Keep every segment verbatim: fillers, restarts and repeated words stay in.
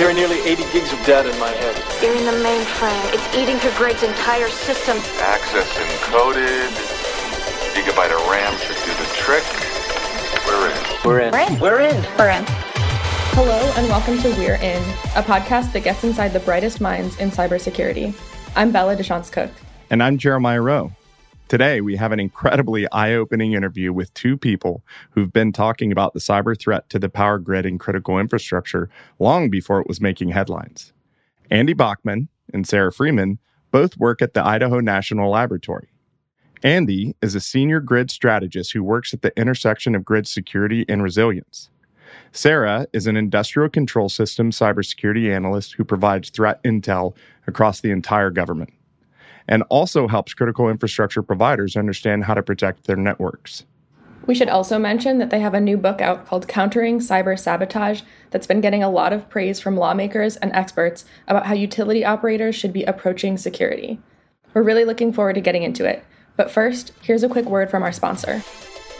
carry nearly eighty gigs of data in my head. You're in the mainframe. It's eating through Greg's entire system. Access encoded. Gigabyte of RAM should do the trick. We're in. We're in. We're in. We're in. We're in. Hello and welcome to We're In, a podcast that gets inside the brightest minds in cybersecurity. I'm Bella Deschamps-Cook. And I'm Jeremiah Rowe. Today, we have an incredibly eye-opening interview with two people who've been talking about the cyber threat to the power grid and critical infrastructure long before it was making headlines. Andy Bochman and Sarah Freeman both work at the Idaho National Laboratory. Andy is a senior grid strategist who works at the intersection of grid security and resilience. Sarah is an industrial control system cybersecurity analyst who provides threat intel across the entire government, and also helps critical infrastructure providers understand how to protect their networks. We should also mention that they have a new book out called Countering Cyber Sabotage that's been getting a lot of praise from lawmakers and experts about how utility operators should be approaching security. We're really looking forward to getting into it. But first, here's a quick word from our sponsor.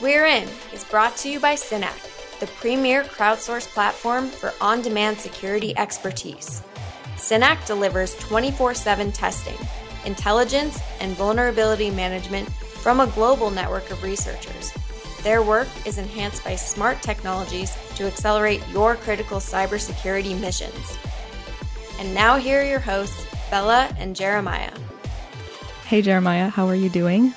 We're In is brought to you by Synack, the premier crowdsourced platform for on-demand security expertise. Synack delivers twenty-four seven testing, intelligence, and vulnerability management from a global network of researchers. Their work is enhanced by smart technologies to accelerate your critical cybersecurity missions. And now here are your hosts, Bella and Jeremiah. Hey, Jeremiah, how are you doing?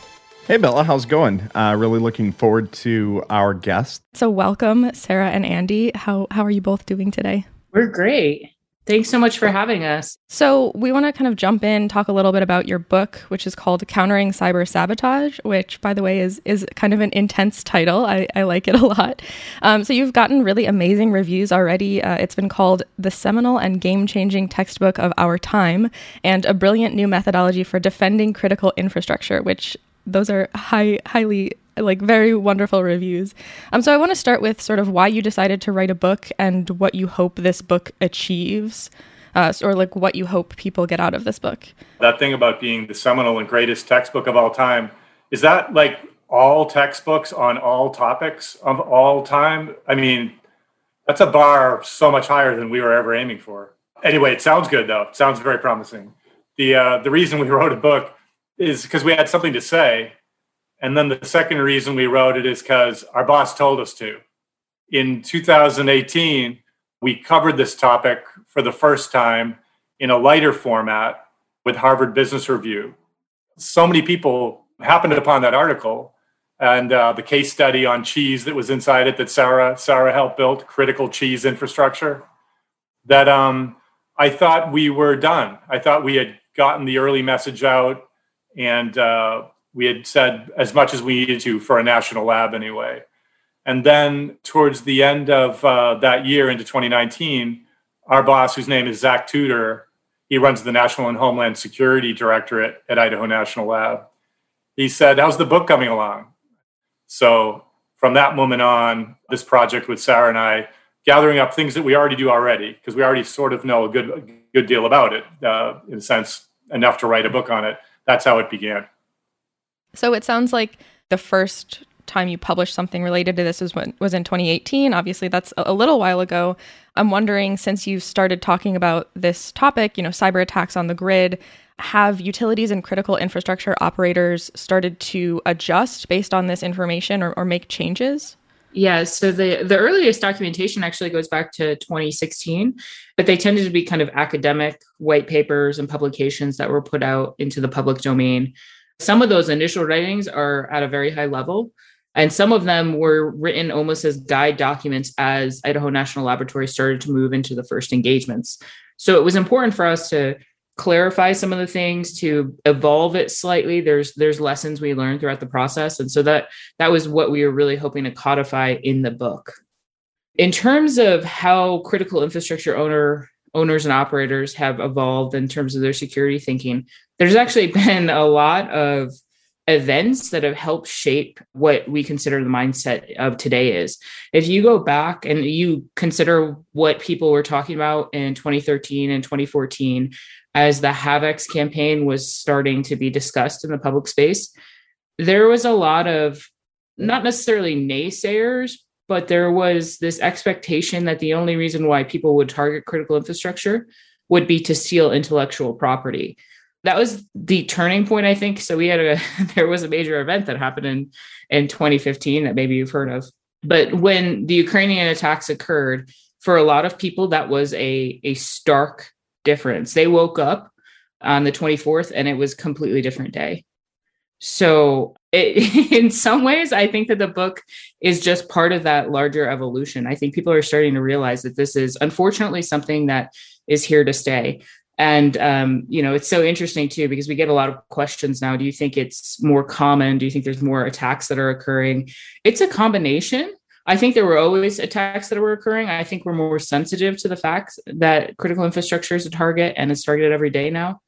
Hey, Bella, how's it going? Uh, really looking forward to our guest. So welcome, Sarah and Andy. How, how are you both doing today? We're great. Thanks so much for having us. So we want to kind of jump in, talk a little bit about your book, which is called Countering Cyber Sabotage, which, by the way, is is kind of an intense title. I, I like it a lot. Um, so you've gotten really amazing reviews already. Uh, it's been called the seminal and game-changing textbook of our time and a brilliant new methodology for defending critical infrastructure, which those are high, highly... like very wonderful reviews. Um, so I want to start with sort of why you decided to write a book and what you hope this book achieves, uh, or like what you hope people get out of this book. That thing about being the seminal and greatest textbook of all time, is that like all textbooks on all topics of all time? I mean, that's a bar so much higher than we were ever aiming for. Anyway, it sounds good though. It sounds very promising. The, uh, the reason we wrote a book is because we had something to say. And then the second reason we wrote it is because our boss told us to. In two thousand eighteen, we covered this topic for the first time in a lighter format with Harvard Business Review. So many people happened upon that article and uh, the case study on cheese that was inside it that Sarah Sarah helped build, critical cheese infrastructure, that um, I thought we were done. I thought we had gotten the early message out and uh we had said as much as we needed to for a national lab anyway. And then towards the end of uh, that year into twenty nineteen, our boss, whose name is Zach Tudor, he runs the National and Homeland Security Directorate at Idaho National Lab. He said, how's the book coming along? So from that moment on, this project with Sarah and I, gathering up things that we already do already, because we already sort of know a good, a good deal about it, uh, in a sense, enough to write a book on it. That's how it began. So it sounds like the first time you published something related to this was when, was in twenty eighteen. Obviously, that's a little while ago. I'm wondering, since you've started talking about this topic, you know, cyber attacks on the grid, have utilities and critical infrastructure operators started to adjust based on this information or, or make changes? Yeah, so the, the earliest documentation actually goes back to twenty sixteen, but they tended to be kind of academic white papers and publications that were put out into the public domain. Some of those initial writings are at a very high level, and some of them were written almost as guide documents as Idaho National Laboratory started to move into the first engagements. So it was important for us to clarify some of the things, to evolve it slightly. There's there's lessons we learned throughout the process. And so that that was what we were really hoping to codify in the book. In terms of how critical infrastructure owner owners and operators have evolved in terms of their security thinking, there's actually been a lot of events that have helped shape what we consider the mindset of today is. If you go back and you consider what people were talking about in twenty thirteen and twenty fourteen, as the Havex campaign was starting to be discussed in the public space, there was a lot of not necessarily naysayers, but there was this expectation that the only reason why people would target critical infrastructure would be to steal intellectual property. That was the turning point, I think. So we had a, there was a major event that happened in, in twenty fifteen that maybe you've heard of. But when the Ukrainian attacks occurred, for a lot of people, that was a, a stark difference. They woke up on the twenty-fourth and it was a completely different day. So it, in some ways, I think that the book is just part of that larger evolution. I think people are starting to realize that this is unfortunately something that is here to stay. And, um, you know, it's so interesting, too, because we get a lot of questions now. Do you think it's more common? Do you think there's more attacks that are occurring? It's a combination. I think there were always attacks that were occurring. I think we're more sensitive to the fact that critical infrastructure is a target and it's targeted every day now.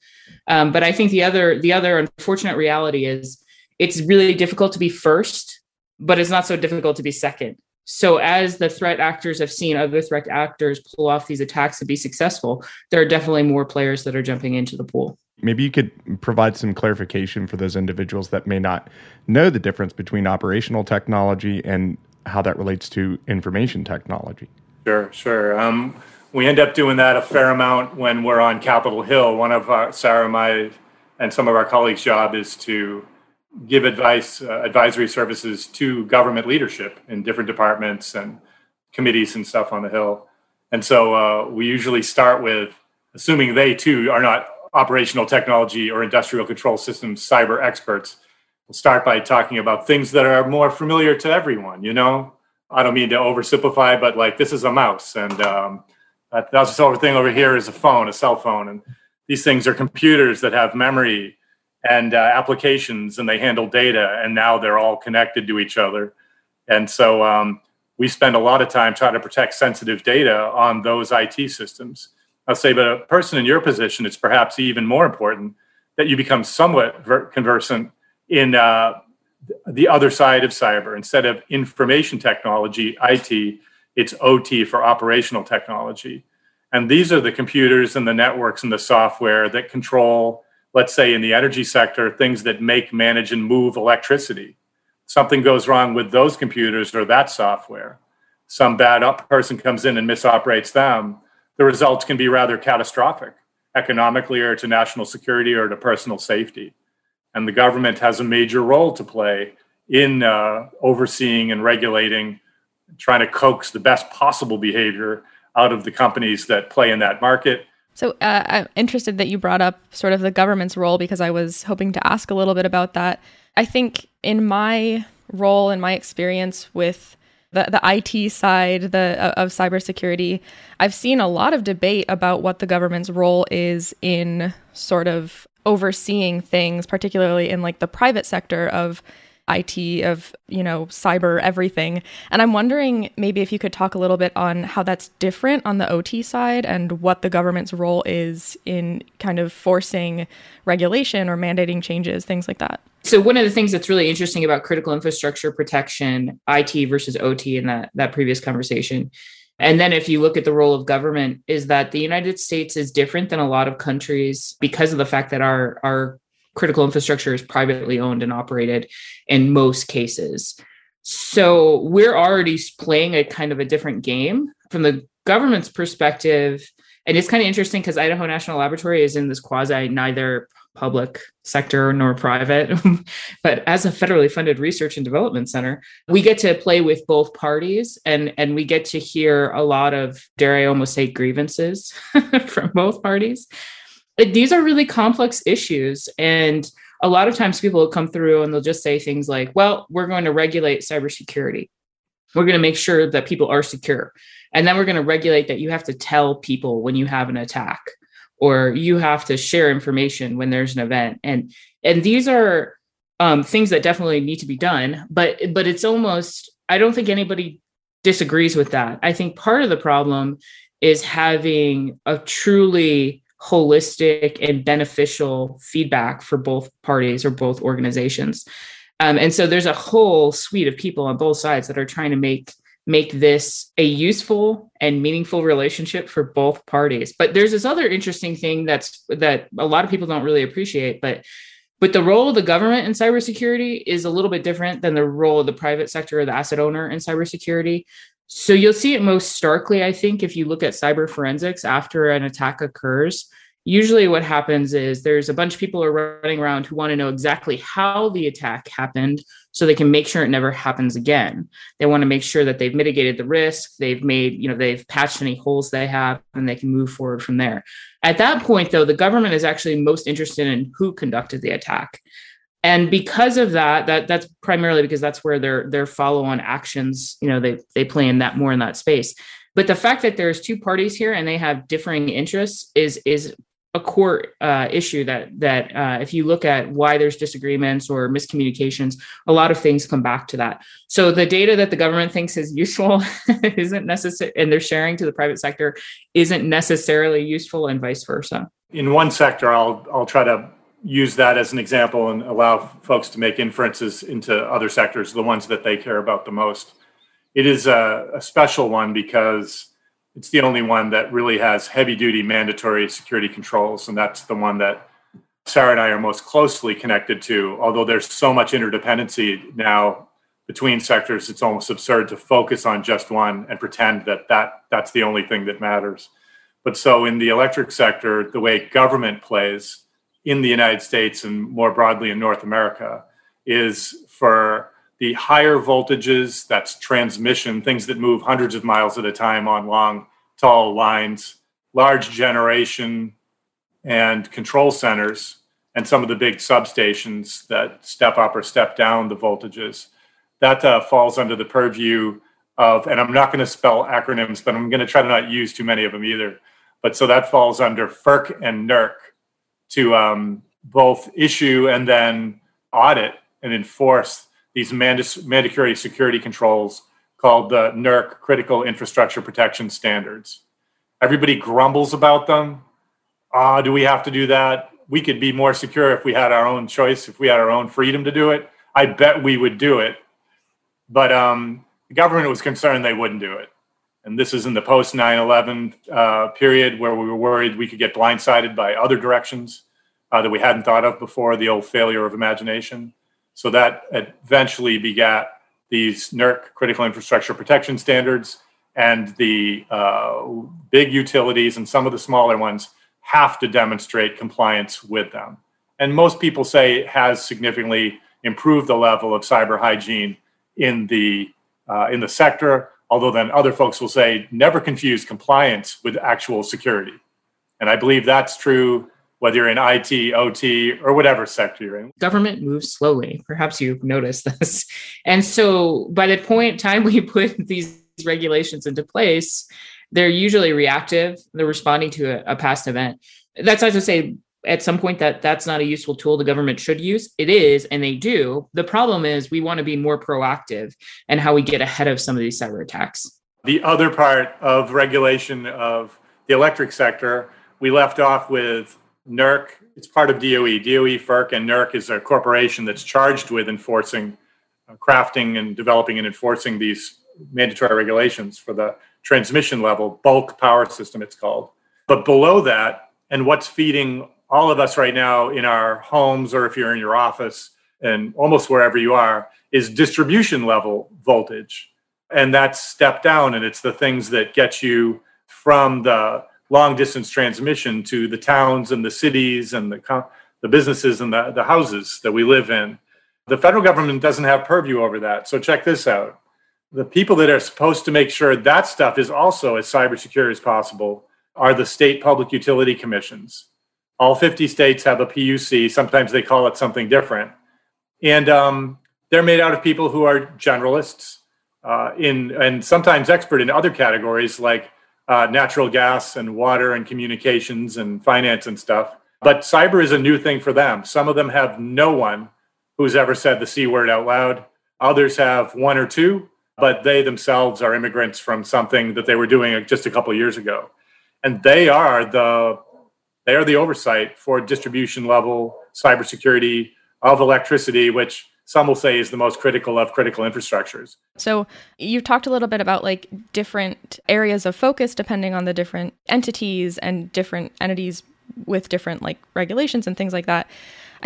Um, but I think the other the other unfortunate reality is it's really difficult to be first, but it's not so difficult to be second. So as the threat actors have seen other threat actors pull off these attacks and be successful, there are definitely more players that are jumping into the pool. Maybe you could provide some clarification for those individuals that may not know the difference between operational technology and how that relates to information technology. Sure, sure. Um, we end up doing that a fair amount when we're on Capitol Hill. One of our, Sarah, my, and some of our colleagues' job is to give advice, uh, advisory services to government leadership in different departments and committees and stuff on the Hill. And so uh, we usually start with assuming they too are not operational technology or industrial control systems cyber experts. We'll start by talking about things that are more familiar to everyone, you know? I don't mean to oversimplify, but like this is a mouse, and um, that, that's this whole thing over here is a phone, a cell phone, and these things are computers that have memory and uh, applications, and they handle data, and now they're all connected to each other. And so um, we spend a lot of time trying to protect sensitive data on those I T systems. I'll say, but a person in your position, it's perhaps even more important that you become somewhat ver- conversant in uh, the other side of cyber. Instead of information technology, I T, it's O T for operational technology. And these are the computers and the networks and the software that control, let's say in the energy sector, things that make, manage, and move electricity. Something goes wrong with those computers or that software. Some bad up person comes in and misoperates them. The results can be rather catastrophic, economically or to national security or to personal safety. And the government has a major role to play in uh, overseeing and regulating, trying to coax the best possible behavior out of the companies that play in that market. So uh, I'm interested that you brought up sort of the government's role, because I was hoping to ask a little bit about that. I think in my role and my experience with the, the I T side the, of cybersecurity, I've seen a lot of debate about what the government's role is in sort of overseeing things, particularly in like the private sector of I T, of, you know, cyber everything. And I'm wondering maybe if you could talk a little bit on how that's different on the O T side and what the government's role is in kind of forcing regulation or mandating changes, things like that. So one of the things that's really interesting about critical infrastructure protection, I T versus O T in that, that previous conversation, and then if you look at the role of government, is that the United States is different than a lot of countries because of the fact that our, our critical infrastructure is privately owned and operated in most cases. So we're already playing a kind of a different game from the government's perspective. And it's kind of interesting because Idaho National Laboratory is in this quasi neither public sector nor private, but as a federally funded research and development center, we get to play with both parties, and, and we get to hear a lot of, dare I almost say, grievances from both parties. These are really complex issues. And a lot of times people will come through and they'll just say things like, well, we're going to regulate cybersecurity. We're going to make sure that people are secure. And then we're going to regulate that you have to tell people when you have an attack, or you have to share information when there's an event. And and these are um, things that definitely need to be done. But but it's almost, I don't think anybody disagrees with that. I think part of the problem is having a truly holistic and beneficial feedback for both parties or both organizations. Um, and so there's a whole suite of people on both sides that are trying to make make this a useful and meaningful relationship for both parties. But there's this other interesting thing that's that a lot of people don't really appreciate, but But the role of the government in cybersecurity is a little bit different than the role of the private sector or the asset owner in cybersecurity. So you'll see it most starkly, I think, if you look at cyber forensics after an attack occurs. Usually what happens is there's a bunch of people who are running around who want to know exactly how the attack happened so they can make sure it never happens again. They want to make sure that they've mitigated the risk, they've made, you know, they've patched any holes they have, and they can move forward from there. At that point, though, the government is actually most interested in who conducted the attack. And because of that, that that's primarily because that's where their their follow-on actions, you know, they they play in that more in that space. But the fact that there's two parties here and they have differing interests is is a core uh, issue that that uh, if you look at why there's disagreements or miscommunications, a lot of things come back to that. So the data that the government thinks is useful isn't necessary, and they're sharing to the private sector isn't necessarily useful, and vice versa. In one sector, I'll I'll try to use that as an example and allow folks to make inferences into other sectors, the ones that they care about the most. It is a, a special one because it's the only one that really has heavy-duty mandatory security controls, and that's the one that Sarah and I are most closely connected to, although there's so much interdependency now between sectors, it's almost absurd to focus on just one and pretend that, that that's the only thing that matters. But so in the electric sector, the way government plays in the United States and more broadly in North America is for the higher voltages, that's transmission, things that move hundreds of miles at a time on long, tall lines, large generation and control centers, and some of the big substations that step up or step down the voltages. That uh, falls under the purview of, and I'm not going to spell acronyms, but I'm going to try to not use too many of them either. But so that falls under FERC and NERC to um, both issue and then audit and enforce these mandatory security controls called the NERC Critical Infrastructure Protection Standards. Everybody grumbles about them. Ah, oh, do we have to do that? We could be more secure if we had our own choice, if we had our own freedom to do it. I bet we would do it. But um, the government was concerned they wouldn't do it. And this is in the post nine eleven uh, period where we were worried we could get blindsided by other directions uh, that we hadn't thought of before, the old failure of imagination. So that eventually begat these NERC Critical Infrastructure Protection Standards, and the uh, big utilities and some of the smaller ones have to demonstrate compliance with them. And most people say it has significantly improved the level of cyber hygiene in the uh, in the sector, although then other folks will say never confuse compliance with actual security. And I believe that's true whether you're in I T, O T, or whatever sector you're in. Government moves slowly. Perhaps you've noticed this. And so by the point in time we put these regulations into place, they're usually reactive. They're responding to a, a past event. That's not to say at some point that that's not a useful tool the government should use. It is, and they do. The problem is we want to be more proactive in how we get ahead of some of these cyber attacks. The other part of regulation of the electric sector, we left off with NERC, it's part of D O E. D O E, FERC, and NERC is a corporation that's charged with enforcing, uh, crafting and developing and enforcing these mandatory regulations for the transmission level, bulk power system it's called. But below that, and what's feeding all of us right now in our homes, or if you're in your office and almost wherever you are, is distribution level voltage. And that's stepped down, and it's the things that get you from the long distance transmission to the towns and the cities and the the businesses and the, the houses that we live in. The federal government doesn't have purview over that. So check this out. The people that are supposed to make sure that stuff is also as cybersecure as possible are the state public utility commissions. All fifty states have a P U C. Sometimes they call it something different. And um, they're made out of people who are generalists uh, in and sometimes expert in other categories like Uh, natural gas and water and communications and finance and stuff. But cyber is a new thing for them. Some of them have no one who's ever said the C word out loud. Others have one or two, but they themselves are immigrants from something that they were doing just a couple of years ago. And they are the they are the oversight for distribution level cybersecurity of electricity, which some will say is the most critical of critical infrastructures. So you talked a little bit about like different areas of focus depending on the different entities and different entities with different like regulations and things like that.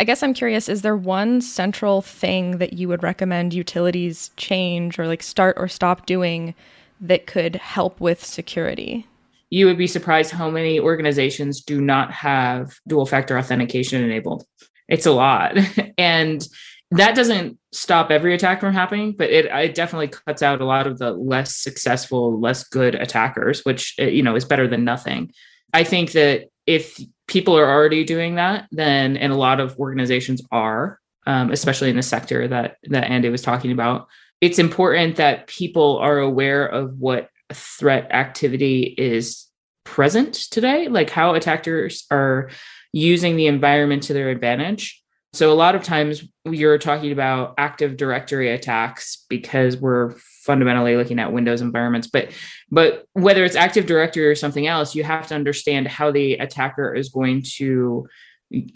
I guess I'm curious, is there one central thing that you would recommend utilities change or like start or stop doing that could help with security? You would be surprised how many organizations do not have dual factor authentication enabled. It's a lot. And that doesn't stop every attack from happening, but it, it definitely cuts out a lot of the less successful, less good attackers, which, you know, is better than nothing. I think that if people are already doing that, then, and a lot of organizations are, um, especially in the sector that, that Andy was talking about, it's important that people are aware of what threat activity is present today, like how attackers are using the environment to their advantage. So a lot of times you're talking about Active Directory attacks because we're fundamentally looking at Windows environments, but but whether it's Active Directory or something else, you have to understand how the attacker is going to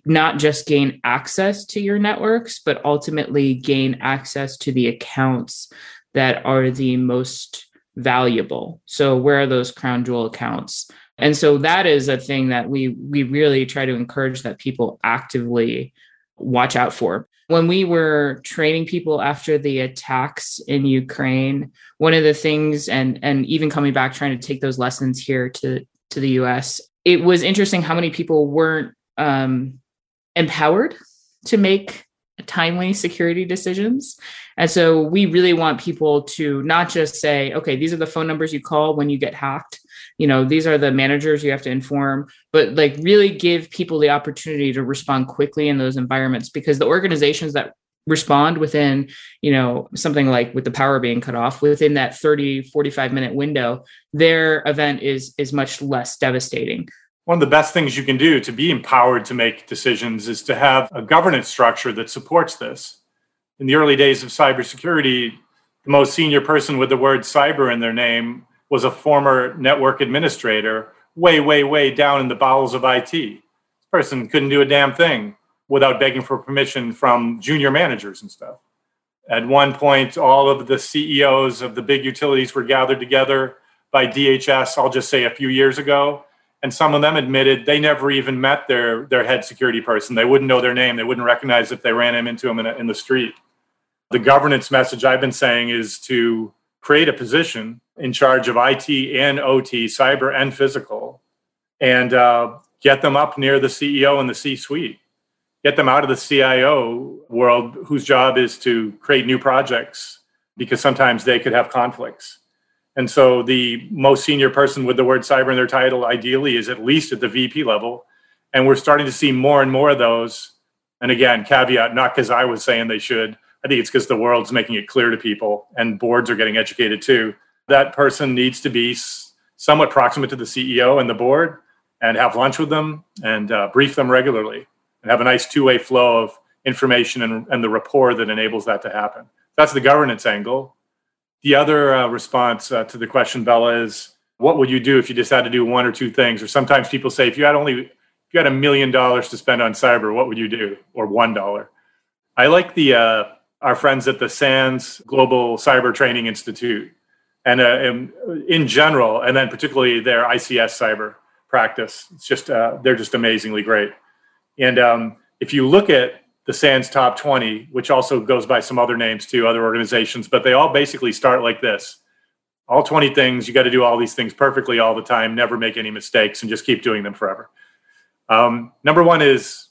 not just gain access to your networks, but ultimately gain access to the accounts that are the most valuable. So where are those crown jewel accounts? And so that is a thing that we we really try to encourage that people actively watch out for. When we were training people after the attacks in Ukraine, one of the things, and and even coming back, trying to take those lessons here to, to the U S, it was interesting how many people weren't um, empowered to make timely security decisions. And so we really want people to not just say, okay, these are the phone numbers you call when you get hacked. You know, these are the managers you have to inform, but like really give people the opportunity to respond quickly in those environments, because the organizations that respond within, you know, something like with the power being cut off within that thirty, forty-five minute window, their event is, is much less devastating. One of the best things you can do to be empowered to make decisions is to have a governance structure that supports this. In the early days of cybersecurity, the most senior person with the word cyber in their name was a former network administrator way, way, way down in the bowels of I T. This person couldn't do a damn thing without begging for permission from junior managers and stuff. At one point, all of the C E Os of the big utilities were gathered together by D H S, I'll just say a few years ago. And some of them admitted they never even met their, their head security person. They wouldn't know their name. They wouldn't recognize if they ran into him in, a, in the street. The governance message I've been saying is to create a position in charge of I T and O T, cyber and physical, and uh, get them up near the C E O and the C-suite. Get them out of the C I O world, whose job is to create new projects, because sometimes they could have conflicts. And so the most senior person with the word cyber in their title ideally is at least at the V P level. And we're starting to see more and more of those. And again, caveat, not because I was saying they should. I think it's because the world's making it clear to people, and boards are getting educated too. That person needs to be somewhat proximate to the C E O and the board, and have lunch with them and uh, brief them regularly, and have a nice two-way flow of information and, and the rapport that enables that to happen. That's the governance angle. The other uh, response uh, to the question, Bella, is what would you do if you just had to do one or two things? Or sometimes people say, if you had only, if you had a million dollars to spend on cyber, what would you do? Or one dollar. I like the uh, our friends at the SANS Global Cyber Training Institute, and uh, in, in general, and then particularly their I C S cyber practice. It's just uh, they're just amazingly great. And um, if you look at the SANS Top twenty, which also goes by some other names too, other organizations, but they all basically start like this. All twenty things, you got to do all these things perfectly all the time, never make any mistakes, and just keep doing them forever. Um, number one is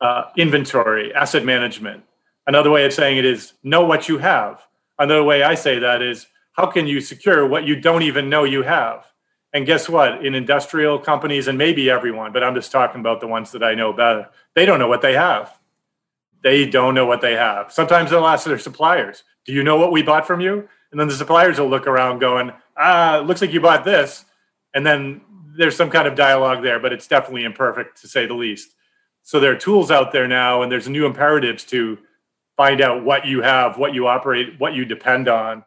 uh, inventory, asset management. Another way of saying it is know what you have. Another way I say that is how can you secure what you don't even know you have? And guess what? In industrial companies, and maybe everyone, but I'm just talking about the ones that I know better, they don't know what they have. They don't know what they have. Sometimes they'll ask their suppliers, do you know what we bought from you? And then the suppliers will look around going, ah, it looks like you bought this. And then there's some kind of dialogue there, but it's definitely imperfect, to say the least. So there are tools out there now, and there's new imperatives to find out what you have, what you operate, what you depend on.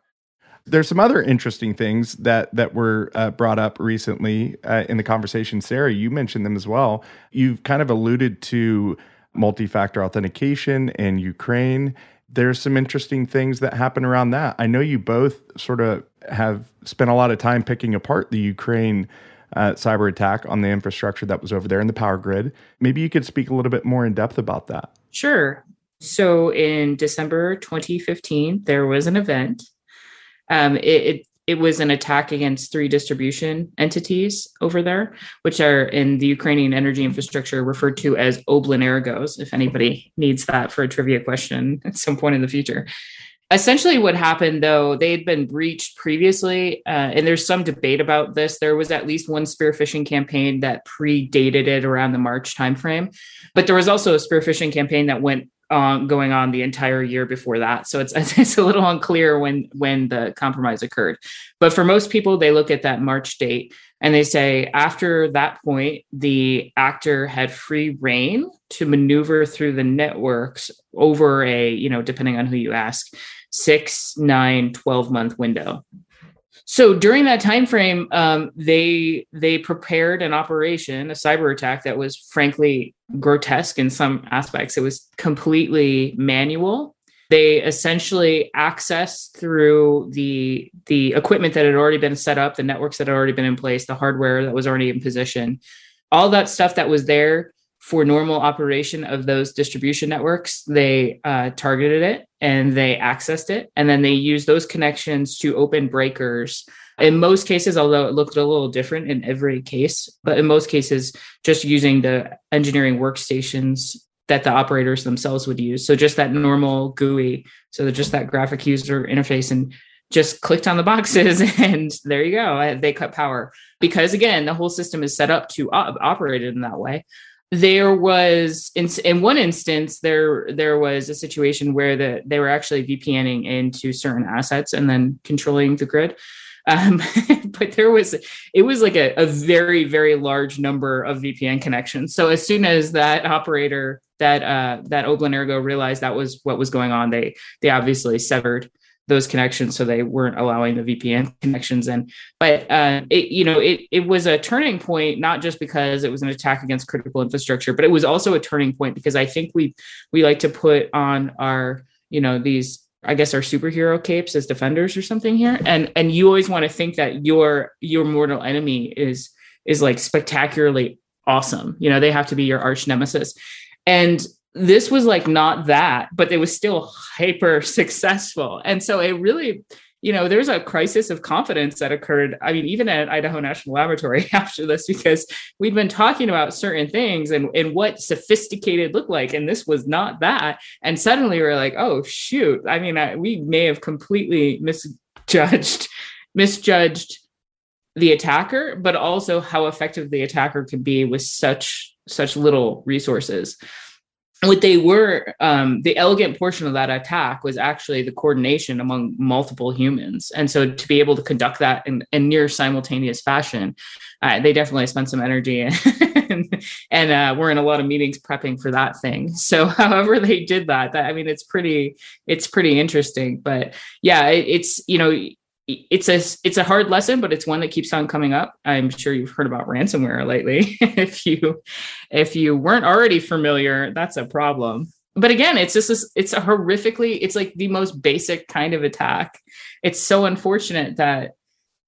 There's some other interesting things that that were uh, brought up recently uh, in the conversation. Sarah, you mentioned them as well. You've kind of alluded to multi-factor authentication and Ukraine. There's some interesting things that happen around that. I know you both sort of have spent a lot of time picking apart the Ukraine uh, cyber attack on the infrastructure that was over there in the power grid. Maybe you could speak a little bit more in depth about that. Sure. So in December twenty fifteen, there was an event. Um, it, it it was an attack against three distribution entities over there, which are in the Ukrainian energy infrastructure referred to as oblenergos, if anybody needs that for a trivia question at some point in the future. Essentially what happened, though, they had been breached previously, uh, and there's some debate about this. There was at least one spearfishing campaign that predated it around the March timeframe, but there was also a spearfishing campaign that went on going on the entire year before that. So it's it's a little unclear when when the compromise occurred. But for most people, they look at that March date and they say after that point, the actor had free reign to maneuver through the networks over a, you know, depending on who you ask, six, nine, twelve month window. So during that time frame, um, they they prepared an operation, a cyber attack that was frankly grotesque in some aspects. It was completely manual. They essentially accessed through the the equipment that had already been set up, the networks that had already been in place, the hardware that was already in position, all that stuff that was there for normal operation of those distribution networks. They uh, targeted it and they accessed it. And then they used those connections to open breakers. In most cases, although it looked a little different in every case, but in most cases, just using the engineering workstations that the operators themselves would use. So just that normal G U I. So just that graphic user interface, and just clicked on the boxes and there you go. They cut power because, again, the whole system is set up to op- operate in that way. There was, in, in one instance, there there was a situation where the, they were actually VPNing into certain assets and then controlling the grid. Um, but there was, it was like a, a very, very large number of V P N connections. So as soon as that operator, that uh, that oblenergo realized that was what was going on, they they obviously severed those connections, so they weren't allowing the V P N connections in. But uh, it, you know, it it was a turning point, not just because it was an attack against critical infrastructure, but it was also a turning point because I think we we like to put on our, you know, these, I guess, our superhero capes as defenders or something here, and and you always want to think that your your mortal enemy is is like spectacularly awesome. You know, they have to be your arch nemesis, and this was like not that, but it was still hyper successful. And so it really, you know, there's a crisis of confidence that occurred. I mean, even at Idaho National Laboratory after this, because we'd been talking about certain things and, and what sophisticated looked like. And this was not that. And suddenly we're like, oh, shoot. I mean, I, we may have completely misjudged, misjudged the attacker, but also how effective the attacker could be with such, such little resources. What they were, um, the elegant portion of that attack was actually the coordination among multiple humans. And so to be able to conduct that in a near simultaneous fashion, uh, they definitely spent some energy and, and uh, we're in a lot of meetings prepping for that thing. So however they did that, that I mean, it's pretty, it's pretty interesting. But yeah, it, it's, you know, it's a, it's a hard lesson, but it's one that keeps on coming up. I'm sure you've heard about ransomware lately. if you, if you weren't already familiar, that's a problem. But again, it's just, this, it's a horrifically, it's like the most basic kind of attack. It's so unfortunate that,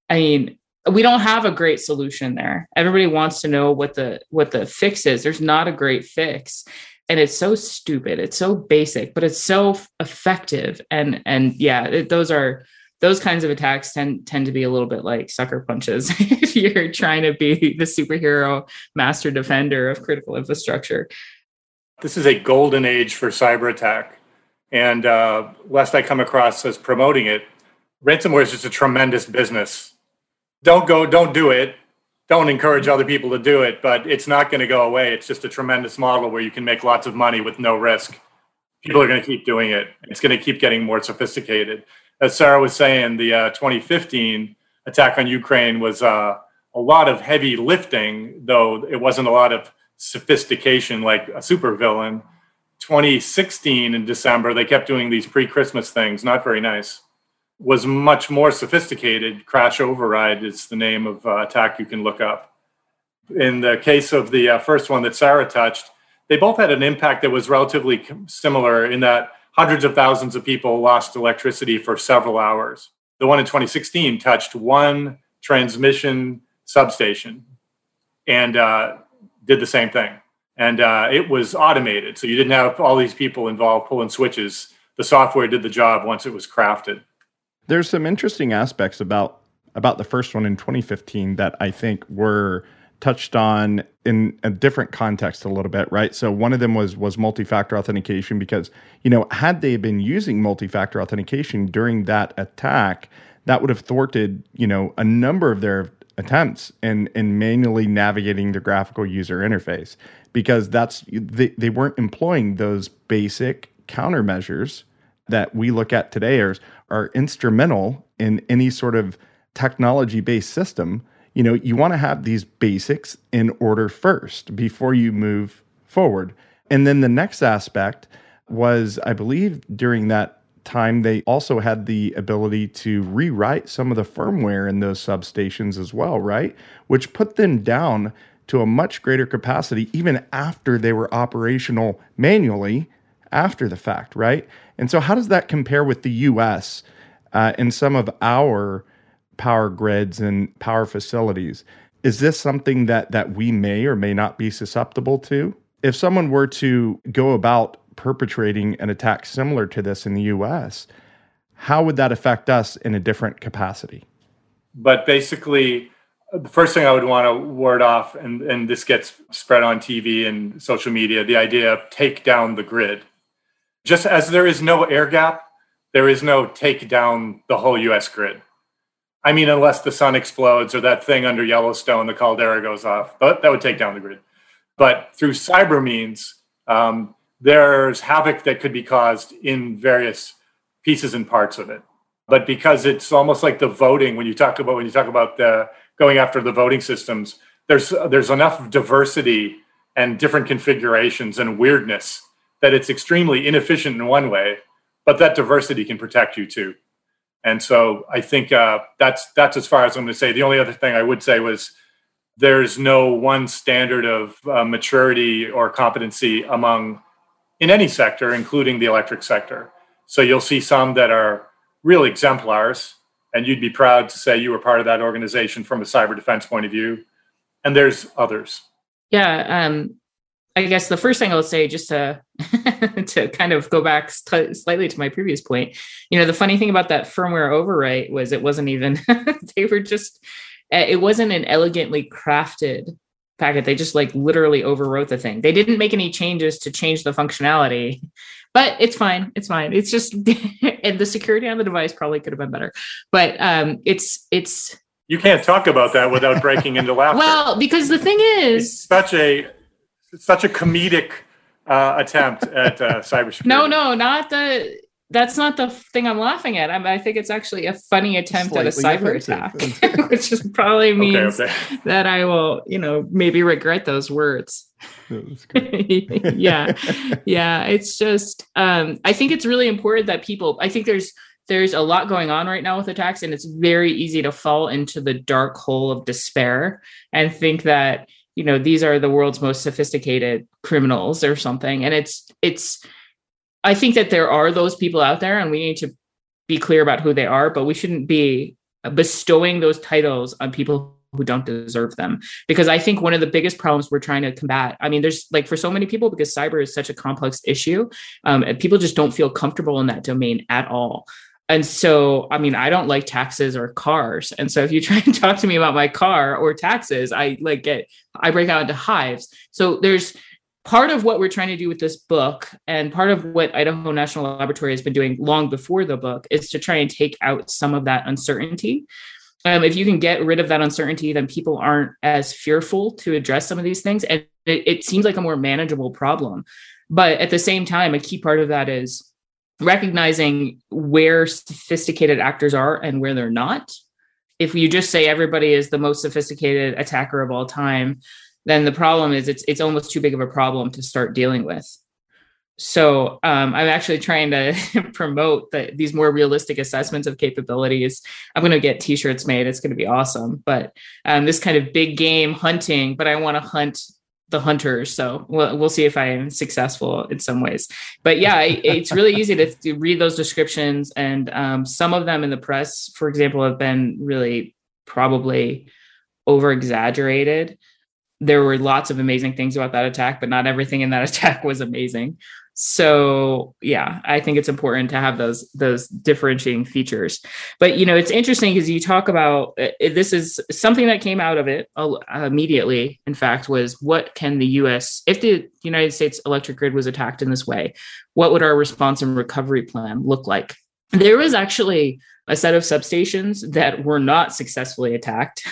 I mean, we don't have a great solution there. Everybody wants to know what the, what the fix is. There's not a great fix. And it's so stupid. It's so basic, but it's so effective. And, and yeah, it, those are, Those kinds of attacks tend tend to be a little bit like sucker punches if you're trying to be the superhero master defender of critical infrastructure. This is a golden age for cyber attack. And uh, lest I come across as promoting it, ransomware is just a tremendous business. Don't go, don't do it. Don't encourage other people to do it, but it's not going to go away. It's just a tremendous model where you can make lots of money with no risk. People are going to keep doing it. It's going to keep getting more sophisticated. As Sarah was saying, the uh, twenty fifteen attack on Ukraine was uh, a lot of heavy lifting, though it wasn't a lot of sophistication like a supervillain. twenty sixteen in December, they kept doing these pre-Christmas things, not very nice, was much more sophisticated. Crash Override is the name of uh, attack you can look up. In the case of the uh, first one that Sarah touched, they both had an impact that was relatively similar in that hundreds of thousands of people lost electricity for several hours. The one in twenty sixteen touched one transmission substation. and uh, did the same thing. And uh, it was automated. So you didn't have all these people involved pulling switches. The software did the job once it was crafted. There's some interesting aspects about about the first one in twenty fifteen that I think were touched on in a different context a little bit, right? So one of them was was multi-factor authentication, because, you know, had they been using multi-factor authentication during that attack, that would have thwarted, you know, a number of their attempts in, in manually navigating the graphical user interface, because that's they, they weren't employing those basic countermeasures that we look at today are, are instrumental in any sort of technology-based system. You know, you want to have these basics in order first before you move forward. And then the next aspect was, I believe during that time, they also had the ability to rewrite some of the firmware in those substations as well, right? Which put them down to a much greater capacity even after they were operational manually after the fact, right? And so how does that compare with the U S uh, and some of our power grids and power facilities? Is this something that that we may or may not be susceptible to? If someone were to go about perpetrating an attack similar to this in the U S, how would that affect us in a different capacity? But basically, the first thing I would want to ward off, and, and this gets spread on T V and social media, the idea of take down the grid. Just as there is no air gap, there is no take down the whole U S grid. I mean, unless the sun explodes or that thing under Yellowstone, the caldera goes off, that, that would take down the grid. But through cyber means, um, there's havoc that could be caused in various pieces and parts of it. But because it's almost like the voting, when you talk about when you talk about the, going after the voting systems, there's there's enough diversity and different configurations and weirdness that it's extremely inefficient in one way, but that diversity can protect you too. And so I think uh, that's that's as far as I'm going to say. The only other thing I would say was there's no one standard of uh, maturity or competency among in any sector, including the electric sector. So you'll see some that are real exemplars, and you'd be proud to say you were part of that organization from a cyber defense point of view. And there's others. Yeah, um, I guess the first thing I'll say, just to to kind of go back st- slightly to my previous point, you know, the funny thing about that firmware overwrite was it wasn't even, they were just, it wasn't an elegantly crafted packet. They just like literally overwrote the thing. They didn't make any changes to change the functionality, but it's fine. It's fine. It's just, and the security on the device probably could have been better, but um, it's, it's. You can't talk about that without breaking into laughter. Well, because the thing is. It's such a, it's such a comedic Uh, attempt at uh, cybersecurity. No, no, not the. That's not the thing I'm laughing at. I, mean, I think it's actually a funny attempt Slightly at a cyber offensive. attack, which is probably means okay, okay. that I will, you know, maybe regret those words. yeah, yeah. It's just. Um, I think it's really important that people. I think there's there's a lot going on right now with attacks, and it's very easy to fall into the dark hole of despair and think that, you know, these are the world's most sophisticated criminals or something. And it's, it's, I think that there are those people out there and we need to be clear about who they are, but we shouldn't be bestowing those titles on people who don't deserve them. Because I think one of the biggest problems we're trying to combat, I mean, there's like for so many people, because cyber is such a complex issue, um, and people just don't feel comfortable in that domain at all. And so, I mean, I don't like taxes or cars. And so if you try and talk to me about my car or taxes, I like get, I break out into hives. So there's part of what we're trying to do with this book, and part of what Idaho National Laboratory has been doing long before the book, is to try and take out some of that uncertainty. Um, if you can get rid of that uncertainty, then people aren't as fearful to address some of these things. And it, it seems like a more manageable problem. But at the same time, a key part of that is recognizing where sophisticated actors are and where they're not. If you just say everybody is the most sophisticated attacker of all time, then the problem is it's it's almost too big of a problem to start dealing with. So um, I'm actually trying to promote the, these more realistic assessments of capabilities. I'm going to get T-shirts made. It's going to be awesome. But um, this kind of big game hunting, but I want to hunt the hunters. So we'll, we'll see if I am successful in some ways, but yeah, it, it's really easy to, to read those descriptions. And um, some of them in the press, for example, have been really probably over exaggerated. there were lots of amazing things about that attack, but not everything in that attack was amazing. So yeah, I think it's important to have those those differentiating features. But you know, it's interesting because you talk about this is something that came out of it immediately. In fact, was what can the U S if the United States electric grid was attacked in this way, what would our response and recovery plan look like? There was actually a set of substations that were not successfully attacked.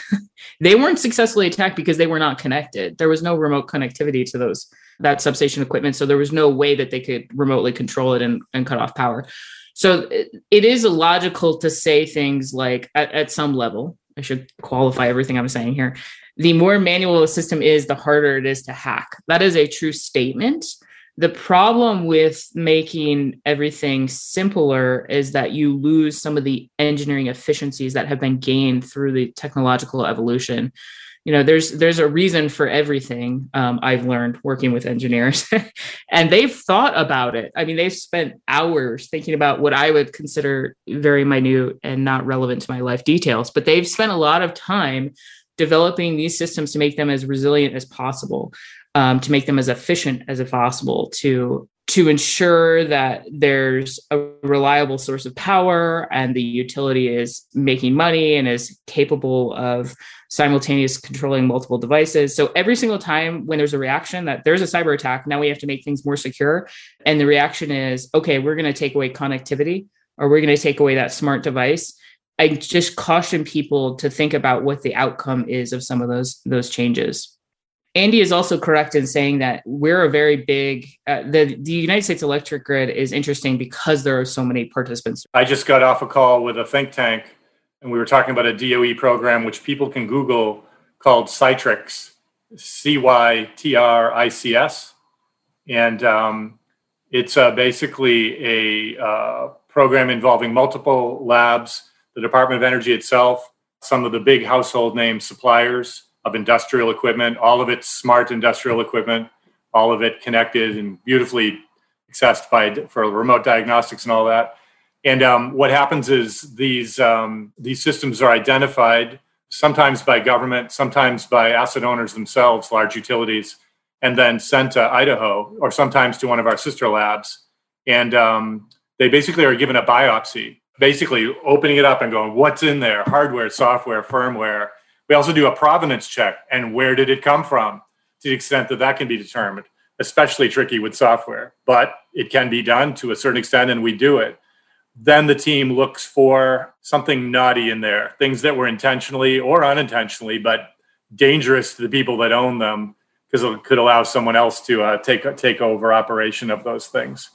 They weren't successfully attacked because they were not connected. There was no remote connectivity to those that substation equipment. So there was no way that they could remotely control it and, and cut off power. So it, it is illogical to say things like, at, at some level, I should qualify everything I'm saying here, the more manual a system is, the harder it is to hack. That is a true statement. The problem with making everything simpler is that you lose some of the engineering efficiencies that have been gained through the technological evolution. You know, there's there's a reason for everything, um, I've learned working with engineers, and they've thought about it. I mean, they've spent hours thinking about what I would consider very minute and not relevant to my life details, but they've spent a lot of time developing these systems to make them as resilient as possible. Um, to make them as efficient as possible, to to ensure that there's a reliable source of power and the utility is making money and is capable of simultaneously controlling multiple devices. So every single time when there's a reaction that there's a cyber attack, now we have to make things more secure. And the reaction is, okay, we're going to take away connectivity, or we're going to take away that smart device. I just caution people to think about what the outcome is of some of those those changes. Andy is also correct in saying that we're a very big, uh, the, the United States electric grid is interesting because there are so many participants. I just got off a call with a think tank, and we were talking about a D O E program, which people can Google, called Cytrics, C Y T R I C S. And um, it's uh, basically a uh, program involving multiple labs, the Department of Energy itself, some of the big household name suppliers of industrial equipment, all of it smart industrial equipment, all of it connected and beautifully accessed by for remote diagnostics and all that. And um, what happens is these um, these systems are identified sometimes by government, sometimes by asset owners themselves, large utilities, and then sent to Idaho or sometimes to one of our sister labs. And um, they basically are given a biopsy, basically opening it up and going, what's in there? Hardware, software, firmware. We also do a provenance check, and where did it come from, to the extent that that can be determined, especially tricky with software, but it can be done to a certain extent, and we do it. Then the team looks for something naughty in there, things that were intentionally or unintentionally, but dangerous to the people that own them, because it could allow someone else to uh, take, take over operation of those things.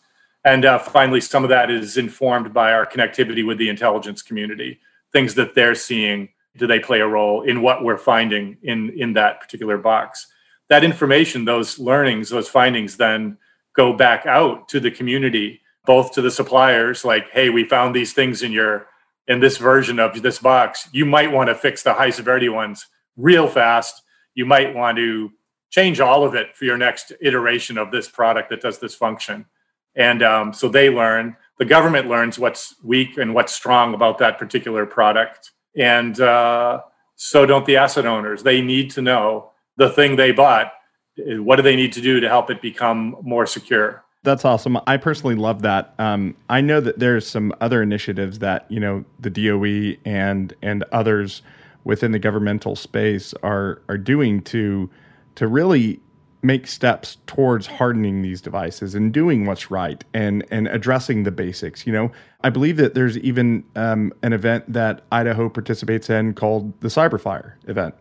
And uh, finally, some of that is informed by our connectivity with the intelligence community, things that they're seeing. Do they play a role in what we're finding in, in that particular box? That information, those learnings, those findings then go back out to the community, both to the suppliers, like, hey, we found these things in your in this version of this box. You might want to fix the high severity ones real fast. You might want to change all of it for your next iteration of this product that does this function. And um, so they learn. The government learns what's weak and what's strong about that particular product. And uh, so don't the asset owners. They need to know the thing they bought. What do they need to do to help it become more secure? That's awesome. I personally love that. Um, I know that there's some other initiatives that, you know, the D O E and and others within the governmental space are are doing to to really make steps towards hardening these devices and doing what's right and and addressing the basics. You know, I believe that there's even um, an event that Idaho participates in called the Cyberfire event.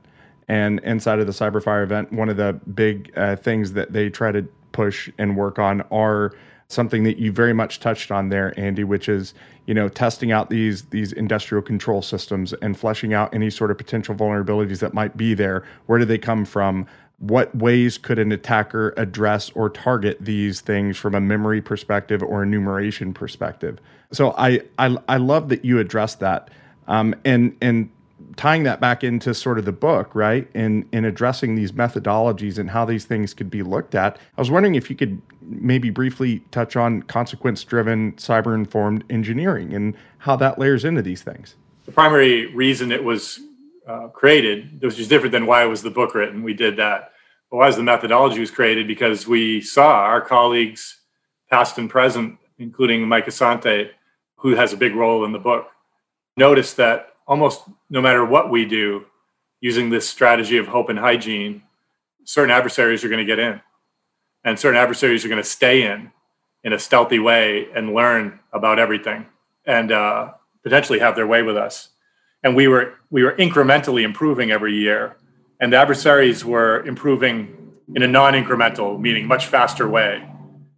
And inside of the Cyberfire event, one of the big uh, things that they try to push and work on are something that you very much touched on there, Andy, which is, you know, testing out these these industrial control systems and fleshing out any sort of potential vulnerabilities that might be there. Where do they come from? What ways could an attacker address or target these things from a memory perspective or enumeration perspective? So I I, I love that you addressed that, um, and and tying that back into sort of the book, right? And in, in addressing these methodologies and how these things could be looked at, I was wondering if you could maybe briefly touch on consequence-driven, cyber-informed engineering and how that layers into these things. The primary reason it was Uh, created, which is different than why it was the book written. We did that. well, as the methodology was created, because we saw our colleagues, past and present, including Mike Asante, who has a big role in the book, noticed that almost no matter what we do, using this strategy of hope and hygiene, certain adversaries are going to get in, and certain adversaries are going to stay in in a stealthy way and learn about everything and uh, potentially have their way with us. And we were we were incrementally improving every year, and the adversaries were improving in a non-incremental, meaning much faster way.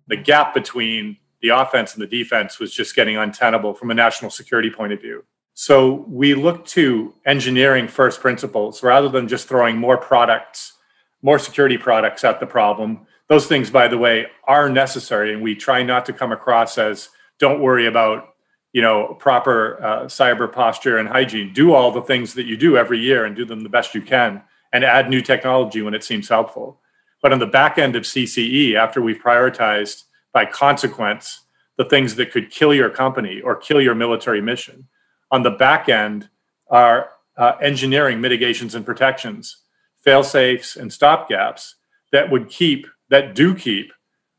The gap between the offense and the defense was just getting untenable from a national security point of view. So we looked to engineering first principles rather than just throwing more products, more security products at the problem. Those things, by the way, are necessary, and we try not to come across as don't worry about, you know, proper uh, cyber posture and hygiene. Do all the things that you do every year and do them the best you can, and add new technology when it seems helpful. But on the back end of C C E, after we've prioritized by consequence the things that could kill your company or kill your military mission, on the back end are uh, engineering mitigations and protections, fail-safes and stopgaps that would keep, that do keep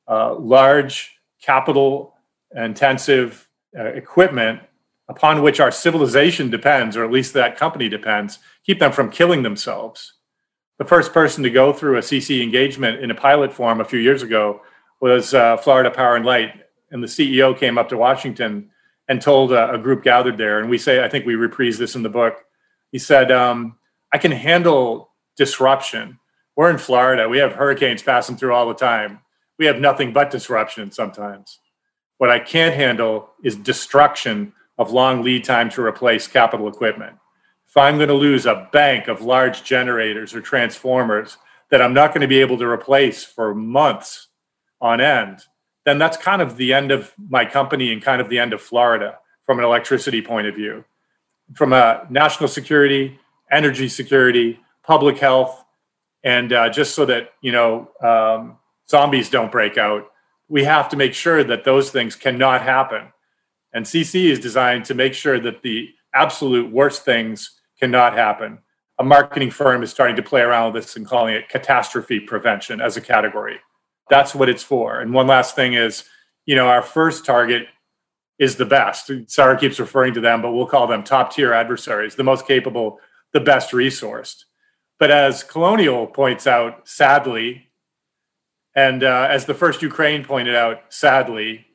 uh, large capital-intensive uh, equipment upon which our civilization depends, or at least that company depends, keep them from killing themselves. The first person to go through a C C engagement in a pilot form a few years ago was uh, Florida Power and Light, and the C E O came up to Washington and told a, a group gathered there, and we say, I think we reprise this in the book, he said, um, I can handle disruption. We're in Florida. We have hurricanes passing through all the time. We have nothing but disruption sometimes. What I can't handle is destruction of long lead time to replace capital equipment. If I'm going to lose a bank of large generators or transformers that I'm not going to be able to replace for months on end, then that's kind of the end of my company and kind of the end of Florida from an electricity point of view. From a national security, energy security, public health, and uh, just so that, you know, um, zombies don't break out, we have to make sure that those things cannot happen. And C C is designed to make sure that the absolute worst things cannot happen. A marketing firm is starting to play around with this and calling it catastrophe prevention as a category. That's what it's for. And one last thing is, you know, our first target is the best. Sarah keeps referring to them, but we'll call them top-tier adversaries, the most capable, the best resourced. But as Colonial points out, sadly, and uh, as the first Ukraine pointed out, sadly,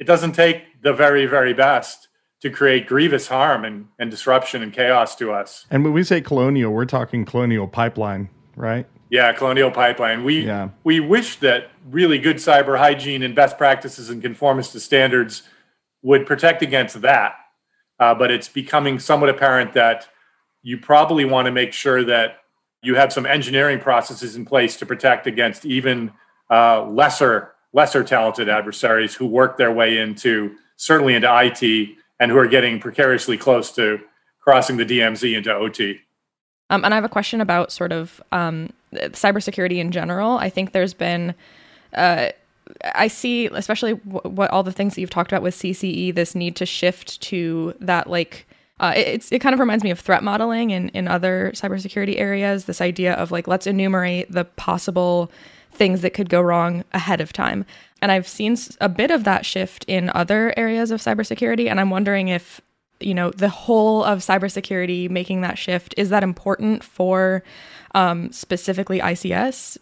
it doesn't take the very, very best to create grievous harm and, and disruption and chaos to us. And when we say Colonial, we're talking Colonial Pipeline, right? Yeah, Colonial Pipeline. We yeah. we wish that really good cyber hygiene and best practices and conformance to standards would protect against that. Uh, but it's becoming somewhat apparent that you probably want to make sure that you have some engineering processes in place to protect against even uh, lesser lesser talented adversaries who work their way into, certainly into I T, and who are getting precariously close to crossing the D M Z into O T. Um, and I have a question about sort of um, cybersecurity in general. I think there's been, uh, I see, especially w- what all the things that you've talked about with C C E, this need to shift to that, like, uh, it, it's, it kind of reminds me of threat modeling in, in other cybersecurity areas, this idea of like, let's enumerate the possible things that could go wrong ahead of time. And I've seen a bit of that shift in other areas of cybersecurity. And I'm wondering if, you know, the whole of cybersecurity making that shift, is that important for um, specifically I C S?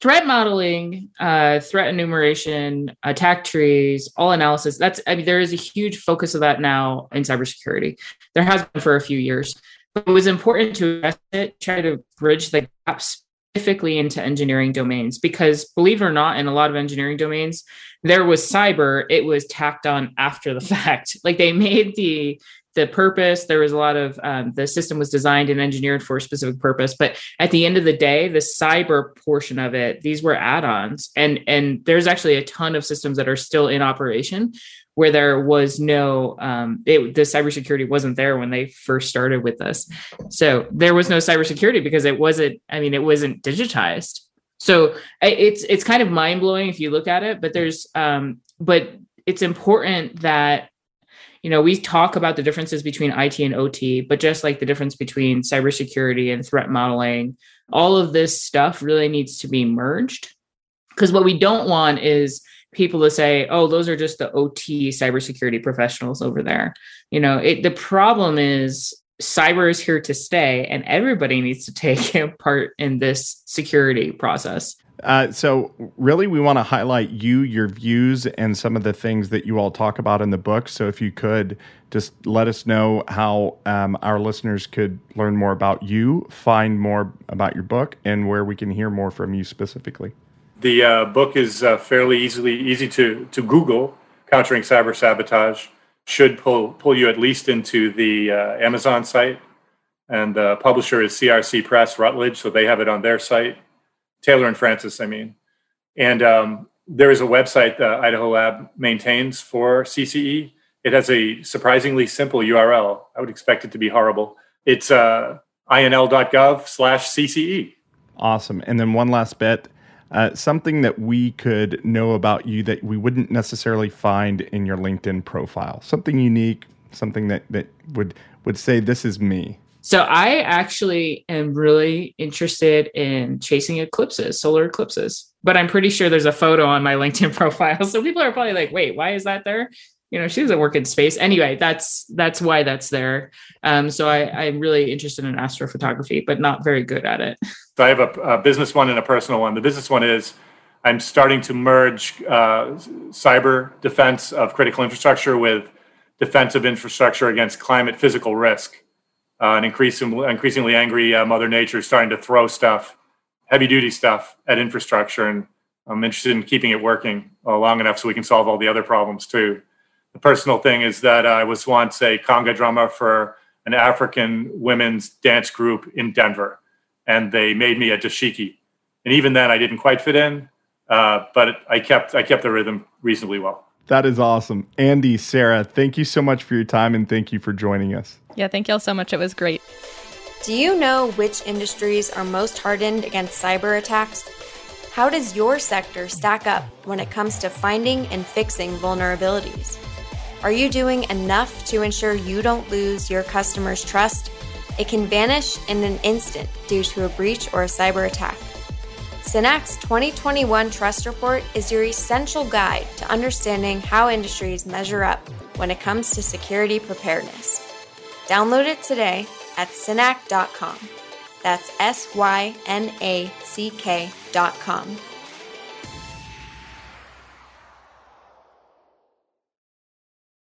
Threat modeling, uh, threat enumeration, attack trees, all analysis. That's, I mean, there is a huge focus of that now in cybersecurity. There has been for a few years. But it was important to address it, try to bridge the gaps specifically into engineering domains, because believe it or not, in a lot of engineering domains, there was cyber, it was tacked on after the fact. Like they made the the purpose, there was a lot of, um, the system was designed and engineered for a specific purpose. But at the end of the day, the cyber portion of it, these were add-ons. And, and there's actually a ton of systems that are still in operation where there was no, um, it, the cybersecurity wasn't there when they first started with this. So there was no cybersecurity because it wasn't, I mean, it wasn't digitized. So it's, it's kind of mind blowing if you look at it, but there's, um, but it's important that, you know, we talk about the differences between I T and O T, but just like the difference between cybersecurity and threat modeling, all of this stuff really needs to be merged. Because what we don't want is people to say, oh, those are just the O T cybersecurity professionals over there. You know, it, the problem is cyber is here to stay and everybody needs to take a part in this security process. Uh, so really, we want to highlight you, your views, and some of the things that you all talk about in the book. So if you could just let us know how um, our listeners could learn more about you, find more about your book, and where we can hear more from you specifically. The uh, book is uh, fairly easily easy to, to Google. Countering Cyber Sabotage should pull pull you at least into the uh, Amazon site. And the publisher is C R C Press, Rutledge, so they have it on their site. Taylor and Francis, I mean. And um, there is a website that Idaho Lab maintains for C C E. It has a surprisingly simple U R L. I would expect it to be horrible. It's uh, I N L dot gov slash C C E. Awesome. And then one last bit, uh, something that we could know about you that we wouldn't necessarily find in your LinkedIn profile, something unique, something that, that would, would say, this is me. So I actually am really interested in chasing eclipses, solar eclipses, but I'm pretty sure there's a photo on my LinkedIn profile. So people are probably like, wait, why is that there? You know, she doesn't work in space. Anyway, that's that's why that's there. Um, so I, I'm really interested in astrophotography, but not very good at it. So I have a, a business one and a personal one. The business one is I'm starting to merge uh, cyber defense of critical infrastructure with defense of infrastructure against climate physical risk. Uh, an increasingly, increasingly angry uh, Mother Nature is starting to throw stuff, heavy-duty stuff, at infrastructure. And I'm interested in keeping it working uh, long enough so we can solve all the other problems, too. The personal thing is that uh, I was once a conga drummer for an African women's dance group in Denver, and they made me a dashiki. And even then, I didn't quite fit in, uh, but I kept I kept the rhythm reasonably well. That is awesome. Andy, Sarah, thank you so much for your time and thank you for joining us. Yeah, thank y'all so much. It was great. Do you know which industries are most hardened against cyber attacks? How does your sector stack up when it comes to finding and fixing vulnerabilities? Are you doing enough to ensure you don't lose your customers' trust? It can vanish in an instant due to a breach or a cyber attack. Synack's twenty twenty-one Trust Report is your essential guide to understanding how industries measure up when it comes to security preparedness. Download it today at synack dot com. That's S Y N A C K dot com.